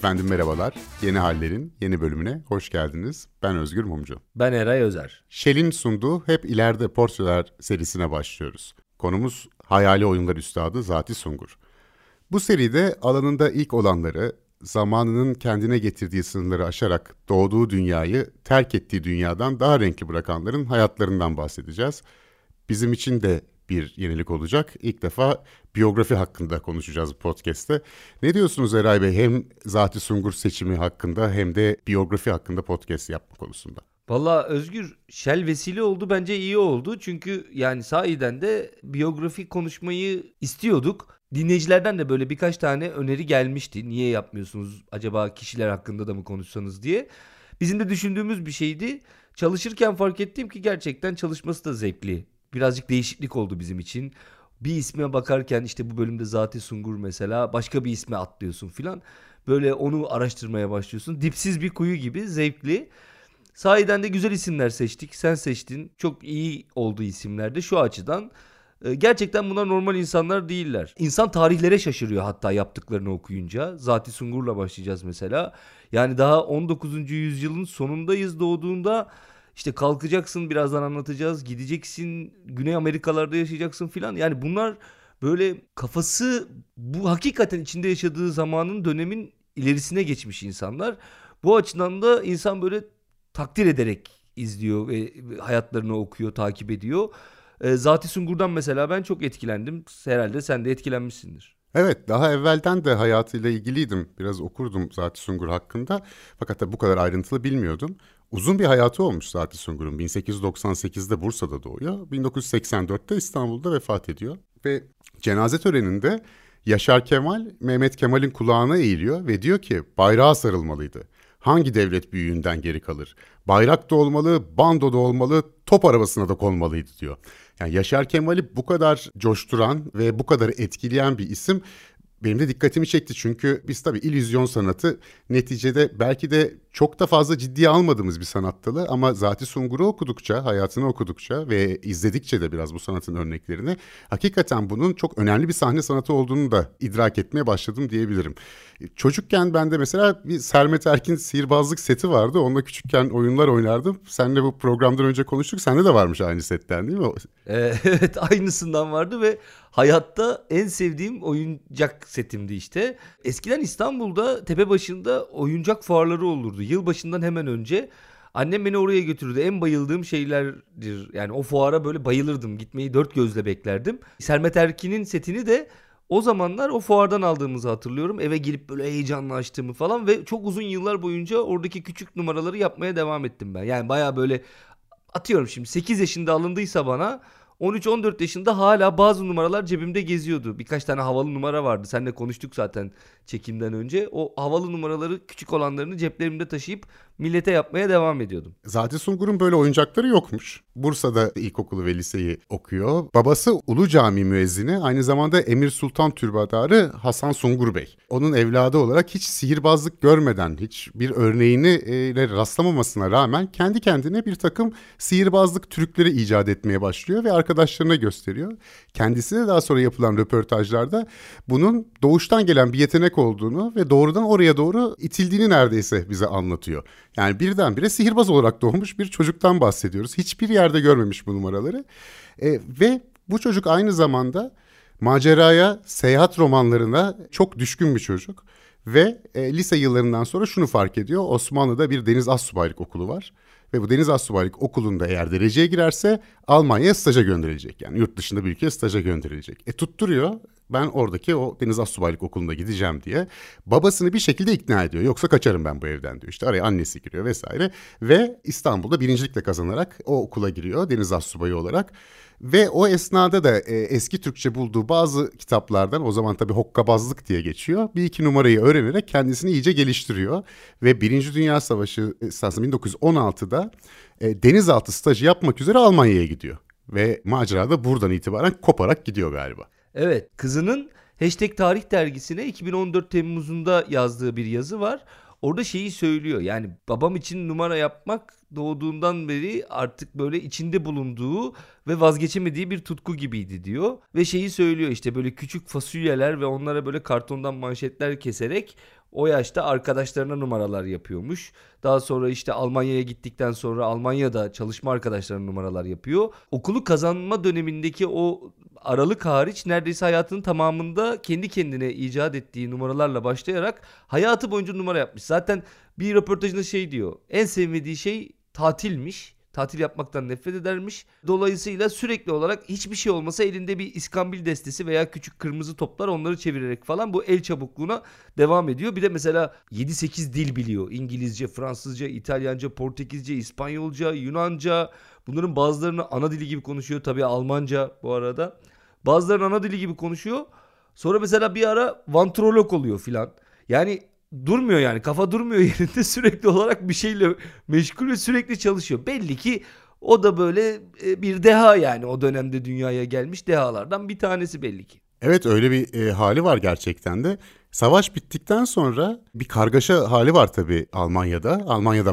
Efendim merhabalar, Yeni Haller'in yeni bölümüne hoş geldiniz. Ben Özgür Mumcu. Ben Eray Özer. Shell'in sunduğu Hep İleride Portreler serisine başlıyoruz. Konumuz hayali oyunlar üstadı Zati Sungur. Bu seride alanında ilk olanları, zamanının kendine getirdiği sınırları aşarak doğduğu dünyayı terk ettiği dünyadan daha renkli bırakanların hayatlarından bahsedeceğiz. Bizim için de bir yenilik olacak. İlk defa biyografi hakkında konuşacağız bu podcast'te. Ne diyorsunuz Eray Bey? Hem Zati Sungur seçimi hakkında hem de biyografi hakkında podcast yapma konusunda. Valla Özgür, Shell vesile oldu, bence iyi oldu. Çünkü yani sahiden de biyografi konuşmayı istiyorduk. Dinleyicilerden de böyle birkaç tane öneri gelmişti. Niye yapmıyorsunuz? Acaba kişiler hakkında da mı konuşsanız diye. Bizim de düşündüğümüz bir şeydi. Çalışırken fark ettim ki gerçekten çalışması da zevkli. Birazcık değişiklik oldu bizim için. Bir isme bakarken işte bu bölümde Zati Sungur mesela, başka bir isme atlıyorsun filan. Böyle onu araştırmaya başlıyorsun. Dipsiz bir kuyu gibi zevkli. Sahiden de güzel isimler seçtik. Sen seçtin. Çok iyi olduğu isimlerde şu açıdan. Gerçekten bunlar normal insanlar değiller. İnsan tarihlere şaşırıyor hatta yaptıklarını okuyunca. Zati Sungur'la başlayacağız mesela. Yani daha 19. yüzyılın sonundayız doğduğunda. İşte kalkacaksın, birazdan anlatacağız, gideceksin, Güney Amerikalarda yaşayacaksın filan. Yani bunlar böyle kafası, bu hakikaten içinde yaşadığı zamanın, dönemin ilerisine geçmiş insanlar. Bu açıdan da insan böyle takdir ederek izliyor ve hayatlarını okuyor, takip ediyor. Zati Sungur'dan mesela ben çok etkilendim. Herhalde sen de etkilenmişsindir. Evet, daha evvelden de hayatıyla ilgiliydim. Biraz okurdum Zati Sungur hakkında. Fakat bu kadar ayrıntılı bilmiyordum. Uzun bir hayatı olmuş Zati Sungur'un. 1898'de Bursa'da doğuyor. 1984'te İstanbul'da vefat ediyor. Ve cenaze töreninde Yaşar Kemal, Mehmet Kemal'in kulağına eğiliyor ve diyor ki bayrağa sarılmalıydı. Hangi devlet büyüğünden geri kalır? Bayrak da olmalı, bando da olmalı, top arabasına da konmalıydı diyor. Yani Yaşar Kemal'i bu kadar coşturan ve bu kadar etkileyen bir isim benim de dikkatimi çekti. Çünkü biz tabii illüzyon sanatı neticede belki de çok da fazla ciddiye almadığımız bir sanat dalı. Ama Zati Sungur'u okudukça, hayatını okudukça ve izledikçe de biraz bu sanatın örneklerini, hakikaten bunun çok önemli bir sahne sanatı olduğunu da idrak etmeye başladım diyebilirim. Çocukken ben de mesela bir Sermet Erkin sihirbazlık seti vardı. Onunla küçükken oyunlar oynardım. Seninle bu programdan önce konuştuk. Sende de varmış aynı setten değil mi? Evet, aynısından vardı ve hayatta en sevdiğim oyuncak setimdi işte. Eskiden İstanbul'da Tepebaşı'nda oyuncak fuarları olurdu. Yılbaşından hemen önce annem beni oraya götürürdü. En bayıldığım şeylerdir. Yani o fuara böyle bayılırdım. Gitmeyi dört gözle beklerdim. Sermet Erkin'in setini de o zamanlar o fuardan aldığımızı hatırlıyorum. Eve girip böyle heyecanla açtığımı falan ve çok uzun yıllar boyunca oradaki küçük numaraları yapmaya devam ettim ben. Yani baya böyle atıyorum şimdi 8 yaşında alındıysa bana 13-14 yaşında hala bazı numaralar cebimde geziyordu. Birkaç tane havalı numara vardı. Seninle konuştuk zaten çekimden önce. O havalı numaraları, küçük olanlarını ceplerimde taşıyıp millete yapmaya devam ediyordum. Zati Sungur'un böyle oyuncakları yokmuş. Bursa'da ilkokulu ve liseyi okuyor. Babası Ulu Cami müezzini, aynı zamanda Emir Sultan Türbedarı Hasan Sungur Bey. Onun evladı olarak hiç sihirbazlık görmeden, hiçbir örneğini rastlamamasına rağmen kendi kendine bir takım sihirbazlık trükleri icat etmeye başlıyor ve arkadaşlarına gösteriyor. Kendisine daha sonra yapılan röportajlarda bunun doğuştan gelen bir yetenek olduğunu ve doğrudan oraya doğru itildiğini neredeyse bize anlatıyor. Yani birdenbire sihirbaz olarak doğmuş bir çocuktan bahsediyoruz. Hiçbir yerde görmemiş bu numaraları. Ve bu çocuk aynı zamanda maceraya, seyahat romanlarına çok düşkün bir çocuk. Ve lise yıllarından sonra şunu fark ediyor. Osmanlı'da bir deniz astsubaylık okulu var. Ve bu deniz astsubaylık okulunda eğer dereceye girerse Almanya'ya staja gönderilecek. Yani yurt dışında bir ülkeye staja gönderilecek. Tutturuyor. Ben oradaki o deniz astsubaylık okuluna gideceğim diye babasını bir şekilde ikna ediyor. Yoksa kaçarım ben bu evden diyor. İşte araya annesi giriyor vesaire. Ve İstanbul'da birincilikle kazanarak o okula giriyor deniz astsubayı olarak. Ve o esnada da eski Türkçe bulduğu bazı kitaplardan, o zaman tabii hokkabazlık diye geçiyor, bir iki numarayı öğrenerek kendisini iyice geliştiriyor. Ve Birinci Dünya Savaşı esnasında 1916'da denizaltı stajı yapmak üzere Almanya'ya gidiyor. Ve macera da buradan itibaren koparak gidiyor galiba. Evet, kızının Hashtag Tarih dergisine 2014 Temmuz'unda yazdığı bir yazı var. Orada şeyi söylüyor, yani babam için numara yapmak doğduğundan beri artık böyle içinde bulunduğu ve vazgeçemediği bir tutku gibiydi diyor. Ve şeyi söylüyor, işte böyle küçük fasulyeler ve onlara böyle kartondan manşetler keserek O yaşta arkadaşlarına numaralar yapıyormuş. Daha sonra işte Almanya'ya gittikten sonra Almanya'da çalışma arkadaşlarına numaralar yapıyor. Okulu kazanma dönemindeki o aralık hariç neredeyse hayatının tamamında kendi kendine icat ettiği numaralarla başlayarak hayatı boyunca numara yapmış. Zaten bir röportajında şey diyor, en sevmediği şey tatilmiş. Tatil yapmaktan nefret edermiş. Dolayısıyla sürekli olarak hiçbir şey olmasa elinde bir iskambil destesi veya küçük kırmızı toplar, onları çevirerek falan bu el çabukluğuna devam ediyor. Bir de mesela 7-8 dil biliyor. İngilizce, Fransızca, İtalyanca, Portekizce, İspanyolca, Yunanca. Bunların bazılarını ana dili gibi konuşuyor. Tabii Almanca bu arada. Bazılarını ana dili gibi konuşuyor. Sonra mesela bir ara vantrolog oluyor filan. Yani durmuyor yani, kafa durmuyor yerinde, sürekli olarak bir şeyle meşgul ve sürekli çalışıyor. Belli ki o da böyle bir deha yani, o dönemde dünyaya gelmiş dehalardan bir tanesi belli ki. Evet, öyle bir hali var gerçekten de. Savaş bittikten sonra bir kargaşa hali var tabii Almanya'da. Almanya'da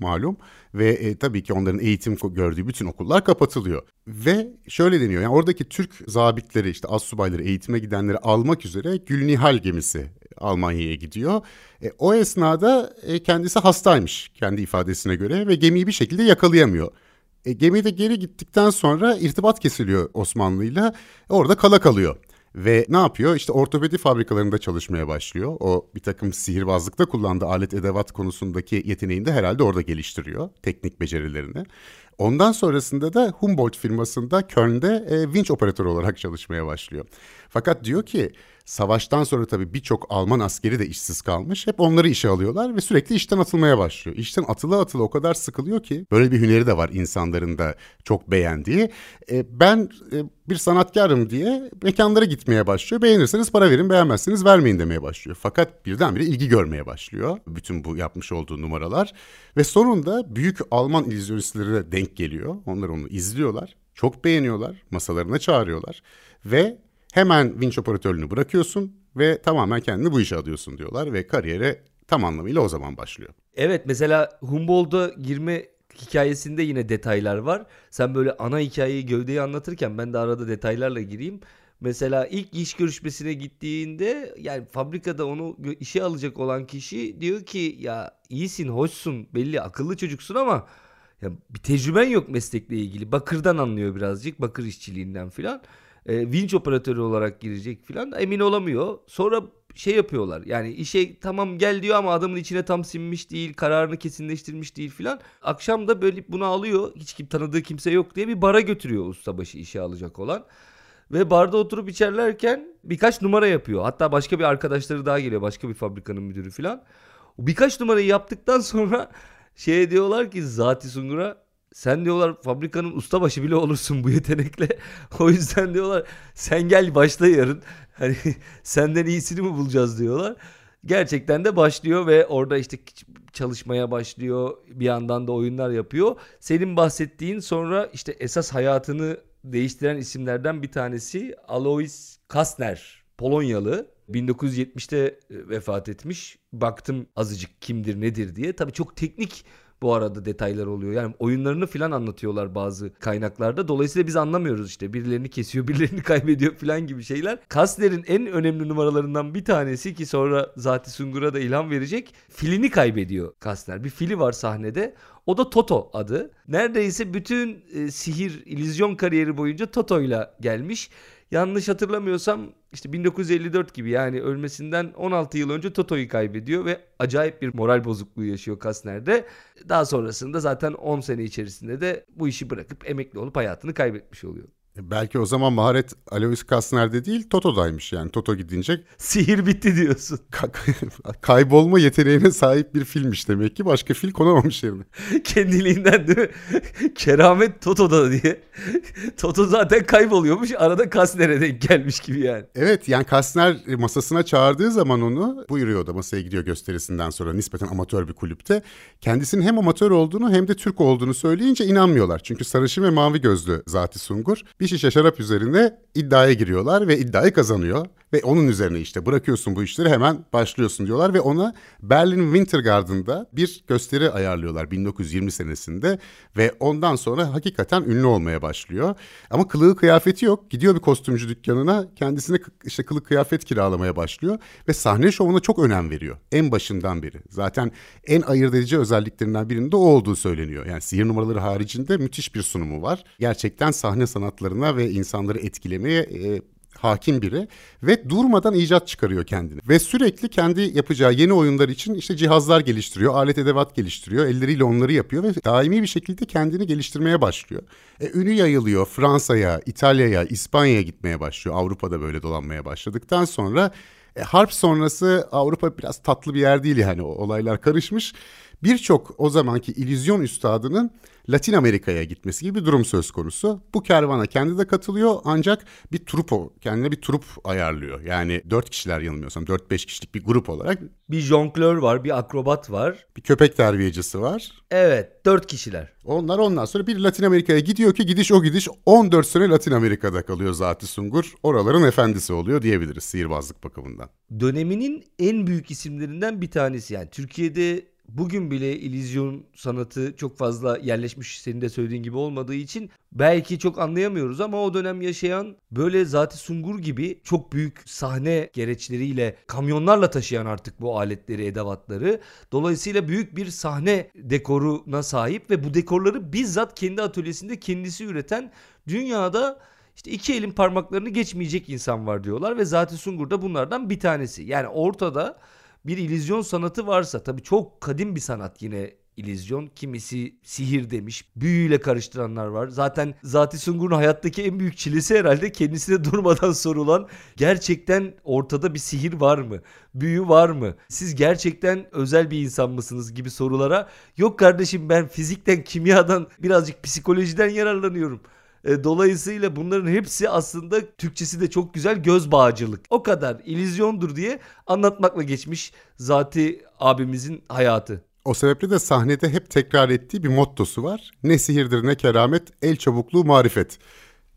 malum ve tabii ki onların eğitim gördüğü bütün okullar kapatılıyor. Ve şöyle deniyor, yani oradaki Türk zabitleri, işte astsubayları, eğitime gidenleri almak üzere Gülnihal gemisi Almanya'ya gidiyor. O esnada kendisi hastaymış kendi ifadesine göre ve gemiyi bir şekilde yakalayamıyor. Gemi de geri gittikten sonra irtibat kesiliyor Osmanlı'yla, orada kala kalıyor. Ve ne yapıyor? İşte ortopedi fabrikalarında çalışmaya başlıyor. O bir takım sihirbazlıkta kullandığı alet edevat konusundaki yeteneğini de herhalde orada geliştiriyor, teknik becerilerini. Ondan sonrasında da Humboldt firmasında Köln'de vinç operatörü olarak çalışmaya başlıyor. Fakat diyor ki savaştan sonra tabii birçok Alman askeri de işsiz kalmış. Hep onları işe alıyorlar ve sürekli işten atılmaya başlıyor. İşten atıla o kadar sıkılıyor ki, böyle bir hüneri de var insanların da çok beğendiği. Ben bir sanatkarım diye mekanlara gitmeye başlıyor. Beğenirseniz para verin, beğenmezseniz vermeyin demeye başlıyor. Fakat birdenbire ilgi görmeye başlıyor bütün bu yapmış olduğu numaralar. Ve sonunda büyük Alman illüzyonistlerine denk geliyor. Onlar onu izliyorlar, çok beğeniyorlar, masalarına çağırıyorlar ve hemen vinç operatörlüğünü bırakıyorsun ve tamamen kendini bu işe adıyorsun diyorlar ve kariyere tam anlamıyla o zaman başlıyor. Evet, mesela Humboldt'a girme hikayesinde yine detaylar var. Sen böyle ana hikayeyi, gövdeyi anlatırken ben de arada detaylarla gireyim. Mesela ilk iş görüşmesine gittiğinde, yani fabrikada onu işe alacak olan kişi diyor ki ya iyisin, hoşsun, belli akıllı çocuksun ama ya bir tecrüben yok meslekle ilgili. Bakırdan anlıyor birazcık, bakır işçiliğinden filan. Vinç operatörü olarak girecek filan, emin olamıyor. Sonra şey yapıyorlar yani, işe tamam gel diyor ama adamın içine tam sinmiş değil, kararını kesinleştirmiş değil filan. Akşam da böyle bunu alıyor, hiç kim tanıdığı kimse yok diye bir bara götürüyor ustabaşı işe alacak olan. Ve barda oturup içerlerken birkaç numara yapıyor. Hatta başka bir arkadaşları daha geliyor, başka bir fabrikanın müdürü filan. Birkaç numarayı yaptıktan sonra şey diyorlar ki Zati Sungur'a, sen diyorlar fabrikanın ustabaşı bile olursun bu yetenekle. O yüzden diyorlar sen gel başla yarın. Hani senden iyisini mi bulacağız diyorlar. Gerçekten de başlıyor ve orada işte çalışmaya başlıyor. Bir yandan da oyunlar yapıyor. Senin bahsettiğin sonra işte esas hayatını değiştiren isimlerden bir tanesi Alois Kassner, Polonyalı. 1970'te vefat etmiş. Baktım azıcık kimdir nedir diye. Tabii çok teknik bu arada detaylar oluyor. Yani oyunlarını filan anlatıyorlar bazı kaynaklarda. Dolayısıyla biz anlamıyoruz işte. Birilerini kesiyor, birilerini kaybediyor filan gibi şeyler. Kassner'in en önemli numaralarından bir tanesi ki sonra Zati Sungur'a da ilham verecek. Filini kaybediyor Kassner. Bir fili var sahnede. O da Toto adı. Neredeyse bütün sihir, illüzyon kariyeri boyunca Toto'yla gelmiş. Yanlış hatırlamıyorsam işte 1954 gibi, yani ölmesinden 16 yıl önce Toto'yu kaybediyor ve acayip bir moral bozukluğu yaşıyor Kassner'de. Daha sonrasında zaten 10 sene içerisinde de bu işi bırakıp emekli olup hayatını kaybetmiş oluyor. Belki o zaman maharet Alois Kassner'de değil, Toto'daymış yani. Toto gidince sihir bitti diyorsun. Kaybolma yeteneğine sahip bir filmmiş demek ki, başka fil konamamış yerine. Kendiliğinden değil mi? Keramet Toto'da diye. Toto zaten kayboluyormuş, arada Kassner'e denk gelmiş gibi yani. Evet yani Kassner masasına çağırdığı zaman onu buyuruyor da, masaya gidiyor gösterisinden sonra nispeten amatör bir kulüpte. Kendisinin hem amatör olduğunu hem de Türk olduğunu söyleyince inanmıyorlar. Çünkü sarışın ve mavi gözlü Zati Sungur bir şişe şarap üzerine iddiaya giriyorlar ve iddiayı kazanıyor. Ve onun üzerine işte bırakıyorsun bu işleri, hemen başlıyorsun diyorlar ve ona Berlin Winter Garden'da bir gösteri ayarlıyorlar 1920 senesinde ve ondan sonra hakikaten ünlü olmaya başlıyor. Ama kılığı kıyafeti yok. Gidiyor bir kostümcü dükkanına, kendisine işte kılık kıyafet kiralamaya başlıyor ve sahne şovuna çok önem veriyor. En başından beri. Zaten en ayırt edici özelliklerinden birinin de o olduğu söyleniyor. Yani sihir numaraları haricinde müthiş bir sunumu var. Gerçekten sahne sanatlarına ve insanları etkilemeye hakim biri ve durmadan icat çıkarıyor kendini. Ve sürekli kendi yapacağı yeni oyunlar için işte cihazlar geliştiriyor, alet edevat geliştiriyor, elleriyle onları yapıyor ve daimi bir şekilde kendini geliştirmeye başlıyor. Ünü yayılıyor, Fransa'ya, İtalya'ya, İspanya'ya gitmeye başlıyor. Avrupa'da böyle dolanmaya başladıktan sonra harp sonrası Avrupa biraz tatlı bir yer değil yani, olaylar karışmış. Birçok o zamanki illüzyon üstadının Latin Amerika'ya gitmesi gibi bir durum söz konusu. Bu kervana kendi de katılıyor ancak bir trupo, kendine bir trup ayarlıyor. Yani 4 kişiler yanılmıyorsam 4-5 kişilik bir grup olarak. Bir jonglör var, bir akrobat var. Bir köpek terbiyecisi var. Evet, 4 kişiler. Ondan sonra bir Latin Amerika'ya gidiyor ki gidiş 14 sene Latin Amerika'da kalıyor Zati Sungur. Oraların efendisi oluyor diyebiliriz sihirbazlık bakımından. Döneminin en büyük isimlerinden bir tanesi yani Türkiye'de... Bugün bile illüzyon sanatı çok fazla yerleşmiş, senin de söylediğin gibi olmadığı için belki çok anlayamıyoruz ama o dönem yaşayan böyle Zati Sungur gibi çok büyük sahne gereçleriyle, kamyonlarla taşıyan artık bu aletleri, edevatları. Dolayısıyla büyük bir sahne dekoruna sahip ve bu dekorları bizzat kendi atölyesinde kendisi üreten, dünyada işte 2 elin parmaklarını geçmeyecek insan var diyorlar ve Zati Sungur da bunlardan bir tanesi. Yani ortada bir illüzyon sanatı varsa, tabii çok kadim bir sanat yine illüzyon. Kimisi sihir demiş, büyüyle karıştıranlar var. Zaten Zati Sungur'un hayattaki en büyük çilesi herhalde kendisine durmadan sorulan, gerçekten ortada bir sihir var mı? Büyü var mı? Siz gerçekten özel bir insan mısınız gibi sorulara, yok kardeşim ben fizikten, kimyadan, birazcık psikolojiden yararlanıyorum. Dolayısıyla bunların hepsi aslında, Türkçesi de çok güzel, göz bağcılık. O kadar illüzyondur diye anlatmakla geçmiş Zati abimizin hayatı. O sebeple de sahnede hep tekrar ettiği bir mottosu var. Ne sihirdir ne keramet, el çabukluğu marifet.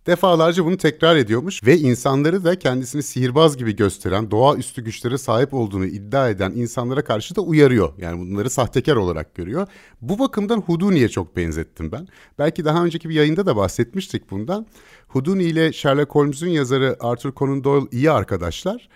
Defalarca bunu tekrar ediyormuş ve insanları da kendisini sihirbaz gibi gösteren, doğaüstü güçlere sahip olduğunu iddia eden insanlara karşı da uyarıyor. Yani bunları sahtekar olarak görüyor. Bu bakımdan Houdini'ye çok benzettim ben. Belki daha önceki bir yayında da bahsetmiştik bundan. Houdini ile Sherlock Holmes'un yazarı Arthur Conan Doyle iyi arkadaşlar.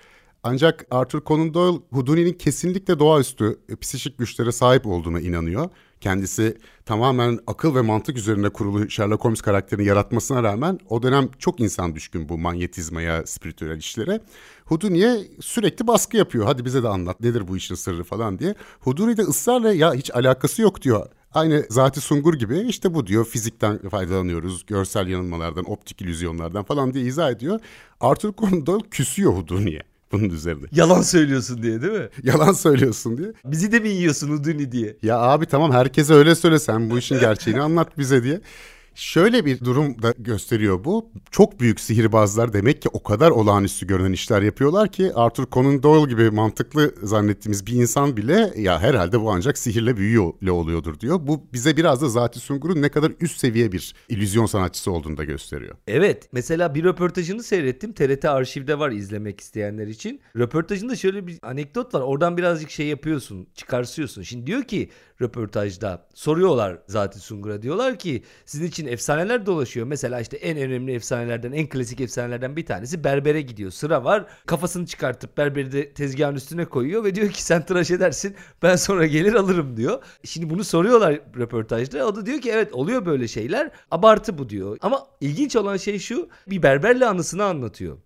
Ancak Arthur Conan Doyle Houdini'nin kesinlikle doğaüstü psişik güçlere sahip olduğuna inanıyor. Kendisi tamamen akıl ve mantık üzerine kurulu Sherlock Holmes karakterini yaratmasına rağmen o dönem çok insan düşkün bu manyetizmaya, spiritüel işlere. Houdini'ye sürekli baskı yapıyor. Hadi bize de anlat, nedir bu işin sırrı falan diye. Houdini de ısrarla ya hiç alakası yok diyor. Aynı Zati Sungur gibi işte bu diyor, fizikten faydalanıyoruz, görsel yanılmalardan, optik illüzyonlardan falan diye izah ediyor. Arthur Conan Doyle küsüyor Houdini'ye. Bunun üzerinde. Yalan söylüyorsun diye değil mi? Yalan söylüyorsun diye. Bizi de mi yiyorsun Houdini diye. Ya abi tamam, herkese öyle söyle sen, bu işin gerçeğini anlat bize diye. Şöyle bir durum da gösteriyor bu. Çok büyük sihirbazlar demek ki o kadar olağanüstü görünen işler yapıyorlar ki Arthur Conan Doyle gibi mantıklı zannettiğimiz bir insan bile ya herhalde bu ancak sihirle, büyüyle oluyordur diyor. Bu bize biraz da Zati Sungur'un ne kadar üst seviye bir illüzyon sanatçısı olduğunu da gösteriyor. Evet, mesela bir röportajını seyrettim. TRT arşivde var izlemek isteyenler için. Röportajında şöyle bir anekdot var. Oradan birazcık şey yapıyorsun, çıkarsıyorsun. Şimdi diyor ki röportajda soruyorlar Zati Sungur'a, diyorlar ki sizin için efsaneler dolaşıyor. Mesela işte en önemli efsanelerden, en klasik efsanelerden bir tanesi berbere gidiyor. Sıra var. Kafasını çıkartıp berberi de tezgahın üstüne koyuyor ve diyor ki sen tıraş edersin, ben sonra gelir alırım diyor. Şimdi bunu soruyorlar röportajda. O da diyor ki evet oluyor böyle şeyler. Abartı bu diyor. Ama ilginç olan şey şu. Bir berberle anısını anlatıyor.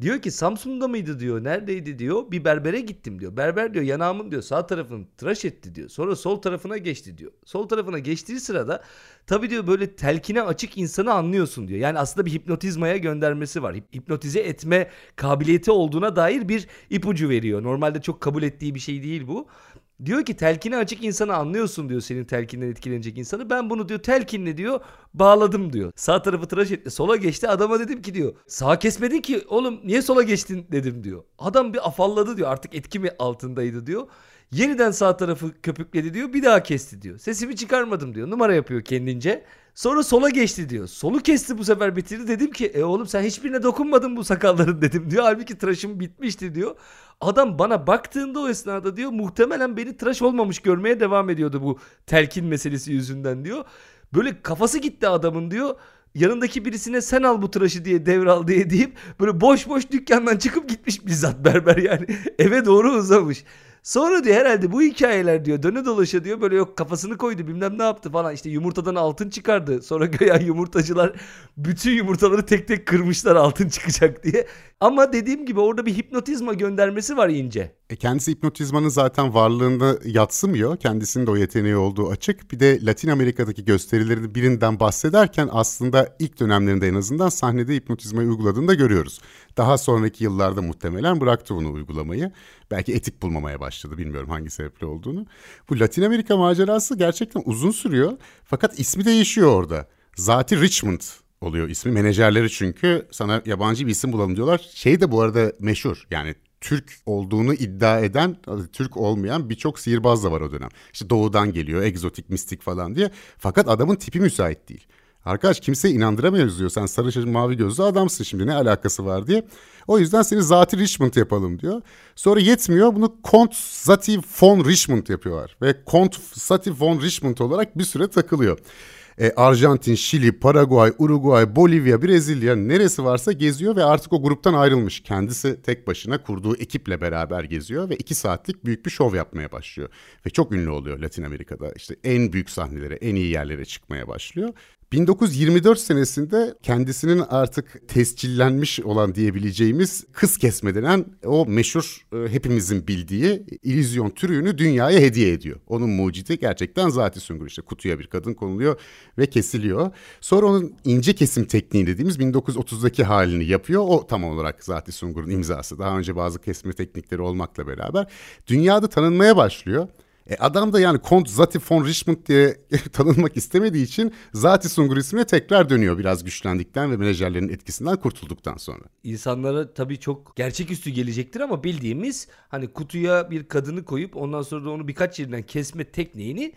Diyor ki Samsun'da mıydı diyor, neredeydi diyor, bir berbere gittim diyor. Berber diyor yanağımın diyor sağ tarafını tıraş etti diyor. Sonra sol tarafına geçti diyor. Sol tarafına geçtiği sırada tabii diyor böyle telkine açık insanı anlıyorsun diyor. Yani aslında bir hipnotizmaya göndermesi var. Hipnotize etme kabiliyeti olduğuna dair bir ipucu veriyor. Normalde çok kabul ettiği bir şey değil bu. Diyor ki telkine açık insanı anlıyorsun diyor, senin telkinden etkilenecek insanı. Ben bunu diyor telkinle diyor bağladım diyor. Sağ tarafı tıraş etti, sola geçti, adama dedim ki diyor sağa kesmedin ki oğlum, niye sola geçtin dedim diyor. Adam bir afalladı diyor, artık etki mi altındaydı diyor. Yeniden sağ tarafı köpükledi diyor, bir daha kesti diyor. Sesimi çıkarmadım diyor, numara yapıyor kendince. Sonra sola geçti diyor. Solu kesti bu sefer, bitirdi. Dedim ki oğlum sen hiçbirine dokunmadın bu sakalların dedim diyor. Halbuki tıraşım bitmişti diyor. Adam bana baktığında o esnada diyor muhtemelen beni tıraş olmamış görmeye devam ediyordu bu telkin meselesi yüzünden diyor. Böyle kafası gitti adamın diyor. Yanındaki birisine sen al bu tıraşı diye, devral diye deyip böyle boş boş dükkandan çıkıp gitmiş bizzat berber yani. Eve doğru uzamış. Sonra diyor herhalde bu hikayeler diyor döne dolaşa diyor böyle yok kafasını koydu bilmem ne yaptı falan, işte yumurtadan altın çıkardı. Sonra göya yumurtacılar bütün yumurtaları tek tek kırmışlar altın çıkacak diye. Ama dediğim gibi orada bir hipnotizma göndermesi var ince. Kendisi hipnotizmanın zaten varlığında yatsımıyor. Kendisinin de o yeteneği olduğu açık. Bir de Latin Amerika'daki gösterilerin birinden bahsederken aslında ilk dönemlerinde en azından sahnede hipnotizmayı uyguladığını da görüyoruz. Daha sonraki yıllarda muhtemelen bıraktı bunu uygulamayı. Belki etik bulmamaya başladı, bilmiyorum hangi sebeple olduğunu. Bu Latin Amerika macerası gerçekten uzun sürüyor. Fakat ismi değişiyor orada. Zati Richmond oluyor ismi. Menajerleri çünkü sana yabancı bir isim bulalım diyorlar. Şey de bu arada meşhur yani. Türk olduğunu iddia eden, Türk olmayan birçok sihirbaz da var o dönem. İşte doğudan geliyor, egzotik, mistik falan diye. Fakat adamın tipi müsait değil. Arkadaş kimseyi inandıramıyoruz diyor. Sen sarı mavi gözlü adamsın, şimdi ne alakası var diye. O yüzden seni Zati Richmond yapalım diyor. Sonra yetmiyor, bunu Kont Zati von Richmond yapıyorlar. Ve Kont Zati von Richmond olarak bir süre takılıyor. Arjantin, Şili, Paraguay, Uruguay, Bolivya, Brezilya neresi varsa geziyor ve artık o gruptan ayrılmış. Kendisi tek başına kurduğu ekiple beraber geziyor ve 2 saatlik büyük bir şov yapmaya başlıyor. Ve çok ünlü oluyor Latin Amerika'da. İşte en büyük sahnelere, en iyi yerlere çıkmaya başlıyor. 1924 senesinde kendisinin artık tescillenmiş olan diyebileceğimiz kız kesme denen o meşhur hepimizin bildiği illüzyon türünü dünyaya hediye ediyor. Onun mucidi gerçekten Zati Sungur, işte kutuya bir kadın konuluyor ve kesiliyor. Sonra onun ince kesim tekniği dediğimiz 1930'daki halini yapıyor. O tam olarak Zati Sungur'un imzası. Daha önce bazı kesme teknikleri olmakla beraber dünyada tanınmaya başlıyor. Adam da yani Kont Zati von Richmond diye tanınmak istemediği için Zati Sungur ismine tekrar dönüyor biraz güçlendikten ve menajerlerin etkisinden kurtulduktan sonra. İnsanlara tabii çok gerçeküstü gelecektir ama bildiğimiz hani kutuya bir kadını koyup ondan sonra da onu birkaç yerinden kesme tekniğini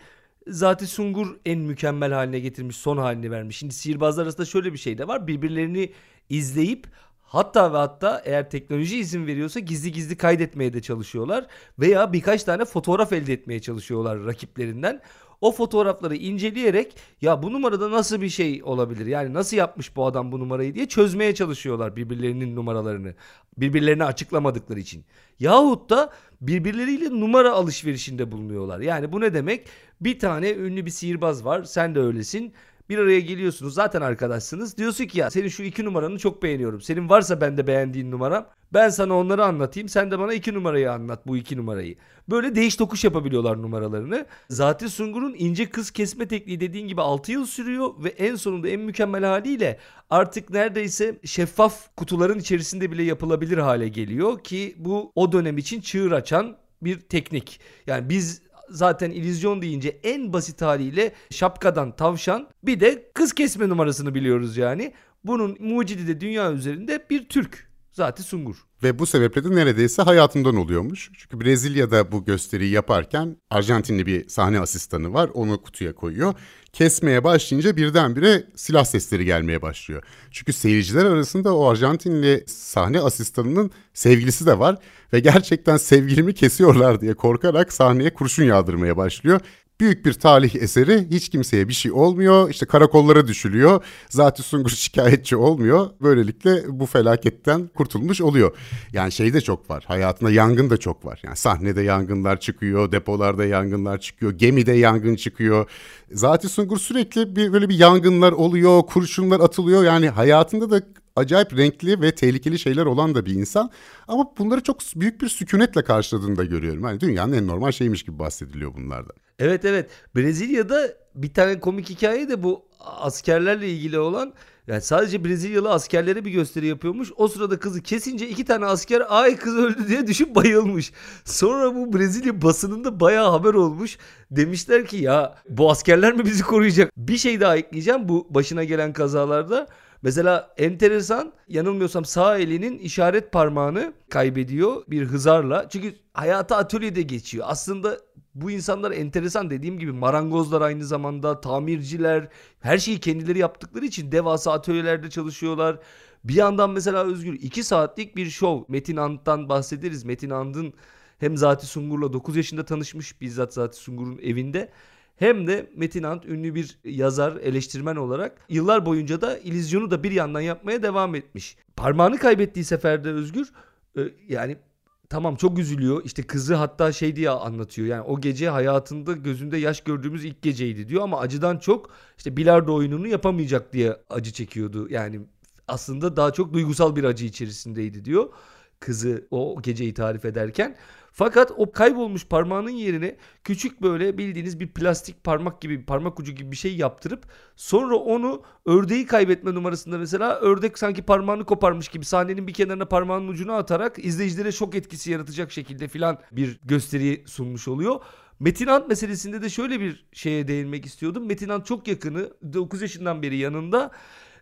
Zati Sungur en mükemmel haline getirmiş, son halini vermiş. Şimdi sihirbazlar arasında şöyle bir şey de var, birbirlerini izleyip Hatta eğer teknoloji izin veriyorsa gizli gizli kaydetmeye de çalışıyorlar veya birkaç tane fotoğraf elde etmeye çalışıyorlar rakiplerinden. O fotoğrafları inceleyerek ya bu numarada nasıl bir şey olabilir, yani nasıl yapmış bu adam bu numarayı diye çözmeye çalışıyorlar birbirlerinin numaralarını, birbirlerine açıklamadıkları için. Yahut da birbirleriyle numara alışverişinde bulunuyorlar. Yani bu ne demek? Bir tane ünlü bir sihirbaz var, sen de öylesin. Bir araya geliyorsunuz, zaten arkadaşsınız. Diyorsun ki ya senin şu 2 numaranı çok beğeniyorum. Senin varsa bende beğendiğin numaram. Ben sana onları anlatayım. Sen de bana 2 numarayı anlat, bu 2 numarayı. Böyle değiş tokuş yapabiliyorlar numaralarını. Zati Sungur'un ince kız kesme tekniği dediğin gibi 6 yıl sürüyor. Ve en sonunda en mükemmel haliyle artık neredeyse şeffaf kutuların içerisinde bile yapılabilir hale geliyor. Ki bu o dönem için çığır açan bir teknik. Yani biz zaten illüzyon deyince en basit haliyle şapkadan tavşan, bir de kız kesme numarasını biliyoruz yani. Bunun mucidi de dünya üzerinde bir Türk, Zati Sungur. Ve bu sebeple de neredeyse hayatından oluyormuş. Çünkü Brezilya'da bu gösteriyi yaparken Arjantinli bir sahne asistanı var. Onu kutuya koyuyor. Kesmeye başlayınca birdenbire silah sesleri gelmeye başlıyor. Çünkü seyirciler arasında o Arjantinli sahne asistanının sevgilisi de var. Ve gerçekten sevgilimi kesiyorlar diye korkarak sahneye kurşun yağdırmaya başlıyor. Büyük bir talih eseri, hiç kimseye bir şey olmuyor. İşte karakollara düşülüyor. Zati Sungur şikayetçi olmuyor. Böylelikle bu felaketten kurtulmuş oluyor. Yani şey de çok var. Hayatında yangın da çok var. Yani sahnede yangınlar çıkıyor, depolarda yangınlar çıkıyor, gemide yangın çıkıyor. Zati Sungur sürekli böyle bir yangınlar oluyor, kurşunlar atılıyor. Yani hayatında da acayip renkli ve tehlikeli şeyler olan da bir insan. Ama bunları çok büyük bir sükunetle karşıladığını da görüyorum. Yani dünyanın en normal şeymiş gibi bahsediliyor bunlardan. Evet. Brezilya'da bir tane komik hikaye de bu askerlerle ilgili olan. Yani sadece Brezilyalı askerlere bir gösteri yapıyormuş. O sırada kızı kesince 2 tane asker ay kız öldü diye düşüp bayılmış. Sonra bu Brezilya basınında bayağı haber olmuş. Demişler ki ya bu askerler mi bizi koruyacak? Bir şey daha ekleyeceğim bu başına gelen kazalarda. Mesela enteresan, yanılmıyorsam sağ elinin işaret parmağını kaybediyor bir hızarla. Çünkü hayata atölyede geçiyor. Aslında Bu insanlar enteresan, dediğim gibi marangozlar, aynı zamanda tamirciler, her şeyi kendileri yaptıkları için devasa atölyelerde çalışıyorlar. Bir yandan mesela Özgür 2 saatlik bir şov, Metin And'dan bahsederiz. Metin And'ın hem Zati Sungur'la 9 yaşında tanışmış, bizzat Zati Sungur'un evinde, hem de Metin And ünlü bir yazar, eleştirmen olarak yıllar boyunca da illüzyonu da bir yandan yapmaya devam etmiş. Parmağını kaybettiği seferde Özgür yani tamam çok üzülüyor. İşte kızı hatta şey diye anlatıyor. Yani o gece hayatında gözünde yaş gördüğümüz ilk geceydi diyor ama acıdan çok işte bilardo oyununu yapamayacak diye acı çekiyordu. Yani aslında daha çok duygusal bir acı içerisindeydi diyor. Kızı o geceyi tarif ederken. Fakat o kaybolmuş parmağının yerine küçük böyle bildiğiniz bir plastik parmak gibi, parmak ucu gibi bir şey yaptırıp sonra onu ördeği kaybetme numarasında mesela ördek sanki parmağını koparmış gibi sahnenin bir kenarına parmağının ucunu atarak izleyicilere şok etkisi yaratacak şekilde filan bir gösteri sunmuş oluyor. Metin And meselesinde de şöyle bir şeye değinmek istiyordum. Metin And çok yakını, 9 yaşından beri yanında.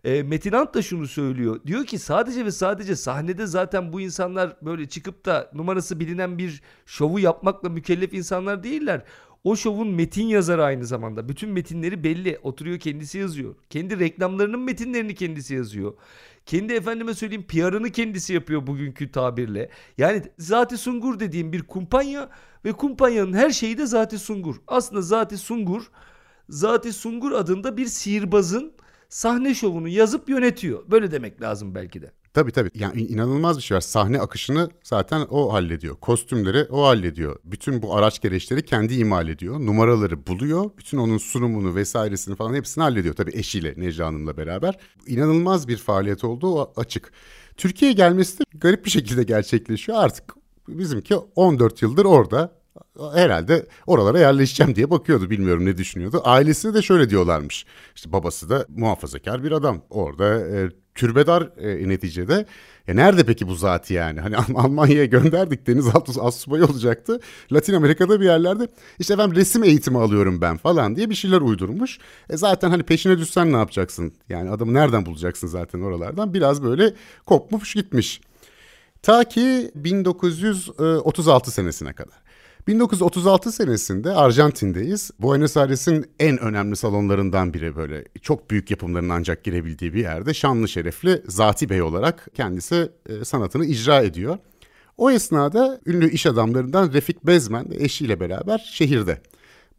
Metin And da şunu söylüyor. Diyor ki sadece ve sadece sahnede zaten bu insanlar böyle çıkıp da numarası bilinen bir şovu yapmakla mükellef insanlar değiller. O şovun metin yazarı aynı zamanda. Bütün metinleri belli. Oturuyor kendisi yazıyor. Kendi reklamlarının metinlerini kendisi yazıyor. Kendi efendime söyleyeyim PR'ını kendisi yapıyor bugünkü tabirle. Yani Zati Sungur dediğim bir kumpanya ve kumpanyanın her şeyi de Zati Sungur. Aslında Zati Sungur adında bir sihirbazın sahne şovunu yazıp yönetiyor. Böyle demek lazım belki de. Tabii. Yani inanılmaz bir şey var. Sahne akışını zaten o hallediyor. Kostümleri o hallediyor. Bütün bu araç gereçleri kendi imal ediyor. Numaraları buluyor. Bütün onun sunumunu vesairesini falan hepsini hallediyor. Tabii eşiyle, Necla Hanım'la beraber. İnanılmaz bir faaliyet olduğu açık. Türkiye'ye gelmesi de garip bir şekilde gerçekleşiyor. Artık bizimki 14 yıldır orada. Herhalde oralara yerleşeceğim diye bakıyordu. Bilmiyorum ne düşünüyordu. Ailesine de şöyle diyorlarmış. İşte babası da muhafazakar bir adam. Orada türbedar neticede. Nerede peki bu zat yani? Hani Almanya'ya gönderdik. Denizaltı astsubayı olacaktı. Latin Amerika'da bir yerlerde. İşte efendim resim eğitimi alıyorum ben falan diye bir şeyler uydurmuş. Zaten hani peşine düşsen ne yapacaksın? Yani adamı nereden bulacaksın zaten oralardan? Biraz böyle kopmuş gitmiş. Ta ki 1936 senesine kadar. 1936 senesinde Arjantin'deyiz. Buenos Aires'in en önemli salonlarından biri, böyle çok büyük yapımların ancak girebildiği bir yerde şanlı şerefli Zati Bey olarak kendisi sanatını icra ediyor. O esnada ünlü iş adamlarından Refik Bezmen eşiyle beraber şehirde.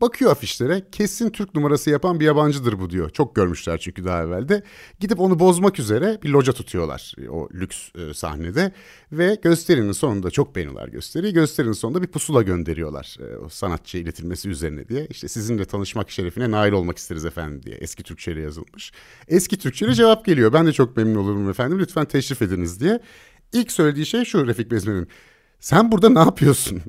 Bakıyor afişlere, kesin Türk numarası yapan bir yabancıdır bu diyor. Çok görmüşler çünkü daha evvelde. Gidip onu bozmak üzere bir loca tutuyorlar o lüks sahnede. Ve gösterinin sonunda çok beğeniyorlar gösteriyi. Gösterinin sonunda bir pusula gönderiyorlar o sanatçıya iletilmesi üzerine diye. İşte sizinle tanışmak şerefine nail olmak isteriz efendim diye eski Türkçeyle yazılmış. Eski Türkçeyle cevap geliyor. Ben de çok memnun olurum efendim, lütfen teşrif ediniz diye. İlk söylediği şey şu Refik Bezmen'in. Sen burada ne yapıyorsun?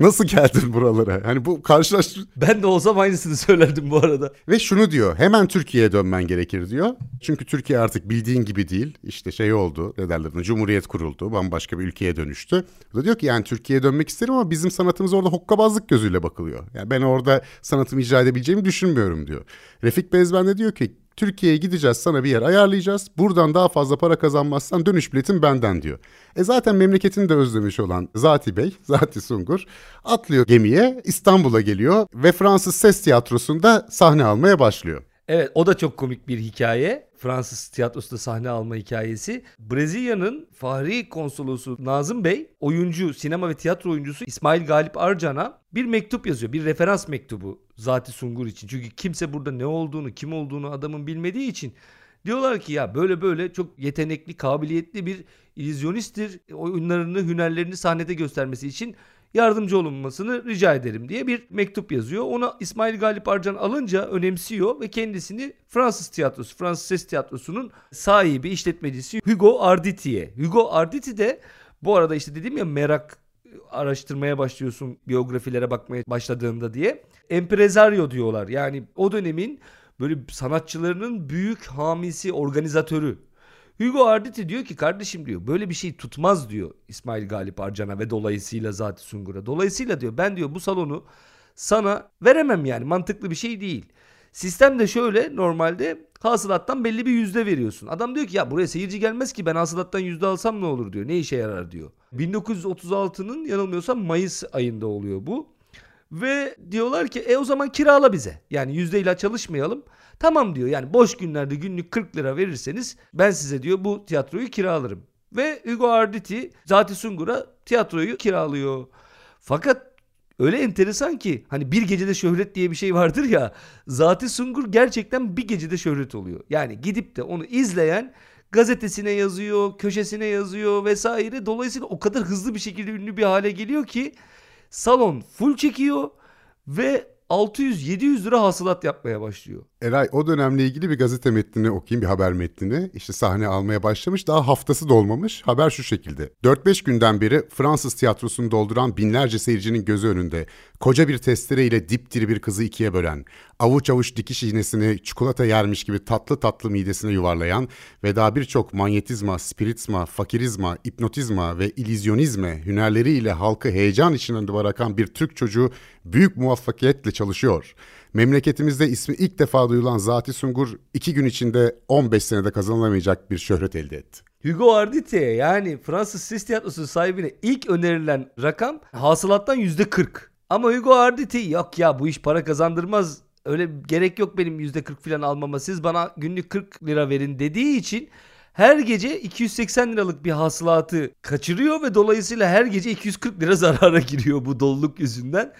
Nasıl geldin buralara? Hani bu karşılaştır. Ben de olsam aynısını söylerdim bu arada. Ve şunu diyor. Hemen Türkiye'ye dönmen gerekir diyor. Çünkü Türkiye artık bildiğin gibi değil. İşte şey oldu. Ne derler? Cumhuriyet kuruldu. Bambaşka bir ülkeye dönüştü. O da diyor ki yani Türkiye'ye dönmek isterim ama bizim sanatımız orada hokkabazlık gözüyle bakılıyor. Yani ben orada sanatımı icra edebileceğimi düşünmüyorum diyor. Refik Bezmen de diyor ki Türkiye'ye gideceğiz, sana bir yer ayarlayacağız. Buradan daha fazla para kazanmazsan dönüş biletin benden diyor. Zaten memleketini de özlemiş olan Zati Bey, Zati Sungur atlıyor gemiye, İstanbul'a geliyor ve Fransız Ses Tiyatrosu'nda sahne almaya başlıyor. Evet, o da çok komik bir hikaye. Fransız tiyatrosunda sahne alma hikayesi. Brezilya'nın Fahri Konsolosu Nazım Bey, oyuncu, sinema ve tiyatro oyuncusu İsmail Galip Arcan'a bir mektup yazıyor. Bir referans mektubu Zati Sungur için. Çünkü kimse burada ne olduğunu, kim olduğunu adamın bilmediği için. Diyorlar ki ya böyle böyle çok yetenekli, kabiliyetli bir illüzyonisttir. Oyunlarını, hünerlerini sahnede göstermesi için yardımcı olunmasını rica ederim diye bir mektup yazıyor. Ona İsmail Galip Arcan alınca önemsiyor ve kendisini Fransız tiyatrosu, Fransız Ses Tiyatrosu'nun sahibi, işletmecisi Hugo Arditi'ye. Hugo Arditi de bu arada işte dedim ya merak araştırmaya başlıyorsun biyografilere bakmaya başladığında diye. Empresario diyorlar. Yani o dönemin böyle sanatçılarının büyük hamisi, organizatörü. Hugo Arditi diyor ki kardeşim diyor böyle bir şey tutmaz diyor İsmail Galip Arcan'a ve dolayısıyla Zati Sungur'a. Dolayısıyla diyor ben diyor bu salonu sana veremem, yani mantıklı bir şey değil. Sistem de şöyle, normalde hasılattan belli bir yüzde veriyorsun. Adam diyor ki ya buraya seyirci gelmez ki, ben hasılattan yüzde alsam ne olur diyor, ne işe yarar diyor. 1936'nın yanılmıyorsam Mayıs ayında oluyor bu. Ve diyorlar ki o zaman kirala bize. Yani %'yla çalışmayalım. Tamam diyor, yani boş günlerde günlük 40 lira verirseniz ben size diyor bu tiyatroyu kiralarım. Ve Hugo Arditi Zati Sungur'a tiyatroyu kiralıyor. Fakat öyle enteresan ki hani bir gecede şöhret diye bir şey vardır ya, Zati Sungur gerçekten bir gecede şöhret oluyor. Yani gidip de onu izleyen gazetesine yazıyor, köşesine yazıyor vesaire. Dolayısıyla o kadar hızlı bir şekilde ünlü bir hale geliyor ki salon full çekiyor ve 600-700 lira hasılat yapmaya başlıyor. Eray, o dönemle ilgili bir gazete metnini okuyayım, bir haber metnini. İşte sahne almaya başlamış, daha haftası dolmamış. Haber şu şekilde: 4-5 günden beri Fransız tiyatrosunu dolduran binlerce seyircinin gözü önünde koca bir testere ile dipdiri bir kızı ikiye bölen, avuç avuç dikiş iğnesini çikolata yermiş gibi tatlı tatlı midesine yuvarlayan ve daha birçok manyetizma, spiritizma, fakirizma, hipnotizma ve illüzyonizme hünerleriyle halkı heyecan içinden duvara akan bir Türk çocuğu büyük muvaffakiyetle çalışıyor. Memleketimizde ismi ilk defa duyulan Zati Sungur 2 gün içinde 15 senede kazanılamayacak bir şöhret elde etti. Hugo Arditi, yani Fransız Sis Tiyatrosu sahibine ilk önerilen rakam hasılattan %40. Ama Hugo Arditi yok ya, bu iş para kazandırmaz, öyle gerek yok benim %40 falan almama, siz bana günlük 40 lira verin dediği için her gece 280 liralık bir hasılatı kaçırıyor ve dolayısıyla her gece 240 lira zarara giriyor bu doluluk yüzünden.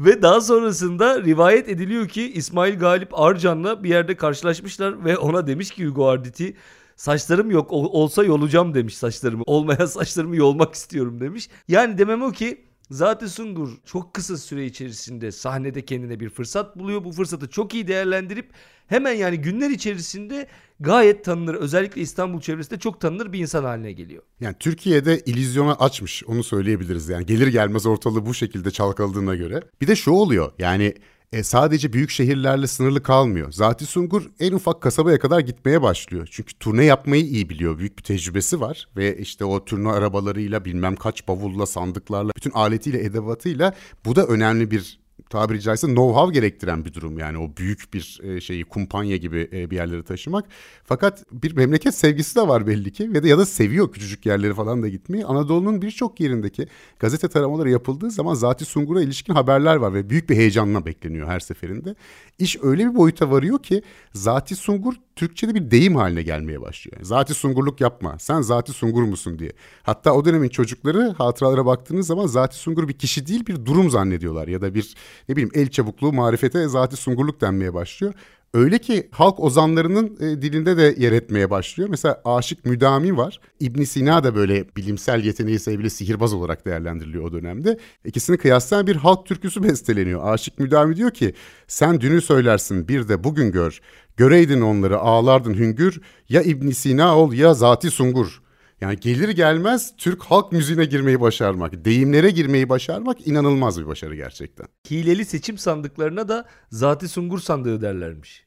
Ve daha sonrasında rivayet ediliyor ki İsmail Galip Arcan'la bir yerde karşılaşmışlar ve ona demiş ki Hugo Arditi, saçlarım yok olsa yolacağım demiş saçlarımı. Olmayan saçlarımı yolmak istiyorum demiş. Yani demem o ki Zati Sungur çok kısa süre içerisinde sahnede kendine bir fırsat buluyor. Bu fırsatı çok iyi değerlendirip hemen, yani günler içerisinde gayet tanınır, özellikle İstanbul çevresinde çok tanınır bir insan haline geliyor. Yani Türkiye'de illüzyona açmış, onu söyleyebiliriz. Yani gelir gelmez ortalığı bu şekilde çalkaladığına göre. Bir de şu oluyor, yani sadece büyük şehirlerle sınırlı kalmıyor. Zati Sungur en ufak kasabaya kadar gitmeye başlıyor. Çünkü turne yapmayı iyi biliyor. Büyük bir tecrübesi var. Ve işte o turne arabalarıyla, bilmem kaç bavulla, sandıklarla, bütün aletiyle, edevatıyla, bu da önemli bir, tabiri caizse know-how gerektiren bir durum. Yani o büyük bir şeyi kumpanya gibi bir yerlere taşımak. Fakat bir memleket sevgisi de var belli ki. Ya da seviyor küçücük yerlere falan da gitmeyi. Anadolu'nun birçok yerindeki gazete taramaları yapıldığı zaman Zati Sungur'a ilişkin haberler var ve büyük bir heyecanla bekleniyor her seferinde. İş öyle bir boyuta varıyor ki Zati Sungur Türkçe'de bir deyim haline gelmeye başlıyor. Yani Zati Sungurluk yapma, sen Zati Sungur musun diye. Hatta o dönemin çocukları hatıralara baktığınız zaman Zati Sungur bir kişi değil, bir durum zannediyorlar. Ya da bir, ne bileyim, el çabukluğu, marifete Zati Sungurluk denmeye başlıyor. Öyle ki halk ozanlarının dilinde de yer etmeye başlıyor. Mesela Aşık Müdami var. İbn Sina da böyle bilimsel yeteneği sebebiyle sihirbaz olarak değerlendiriliyor o dönemde. İkisini kıyaslayan bir halk türküsü besteleniyor. Aşık Müdami diyor ki, sen dünü söylersin bir de bugün gör. Göreydin onları ağlardın hüngür. Ya İbn Sina ol ya Zati Sungur. Yani gelir gelmez Türk halk müziğine girmeyi başarmak, deyimlere girmeyi başarmak inanılmaz bir başarı gerçekten. Hileli seçim sandıklarına da Zati Sungur sandığı derlermiş.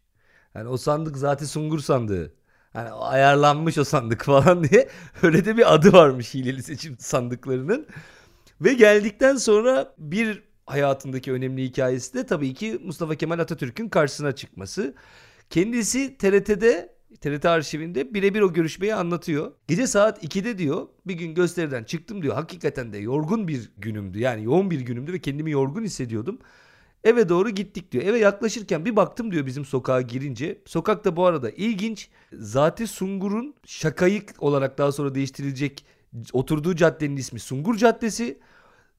Yani o sandık Zati Sungur sandığı. Yani ayarlanmış o sandık falan diye. Öyle de bir adı varmış hileli seçim sandıklarının. Ve geldikten sonra bir hayatındaki önemli hikayesi de tabii ki Mustafa Kemal Atatürk'ün karşısına çıkması. Kendisi TRT arşivinde birebir o görüşmeyi anlatıyor. Gece saat 2'de diyor, bir gün gösteriden çıktım diyor. Hakikaten de yorgun bir günümdü. Yani yoğun bir günümdü ve kendimi yorgun hissediyordum. Eve doğru gittik diyor. Eve yaklaşırken bir baktım diyor bizim sokağa girince. Sokakta bu arada ilginç, Zati Sungur'un şakayık olarak daha sonra değiştirilecek oturduğu caddenin ismi Sungur Caddesi.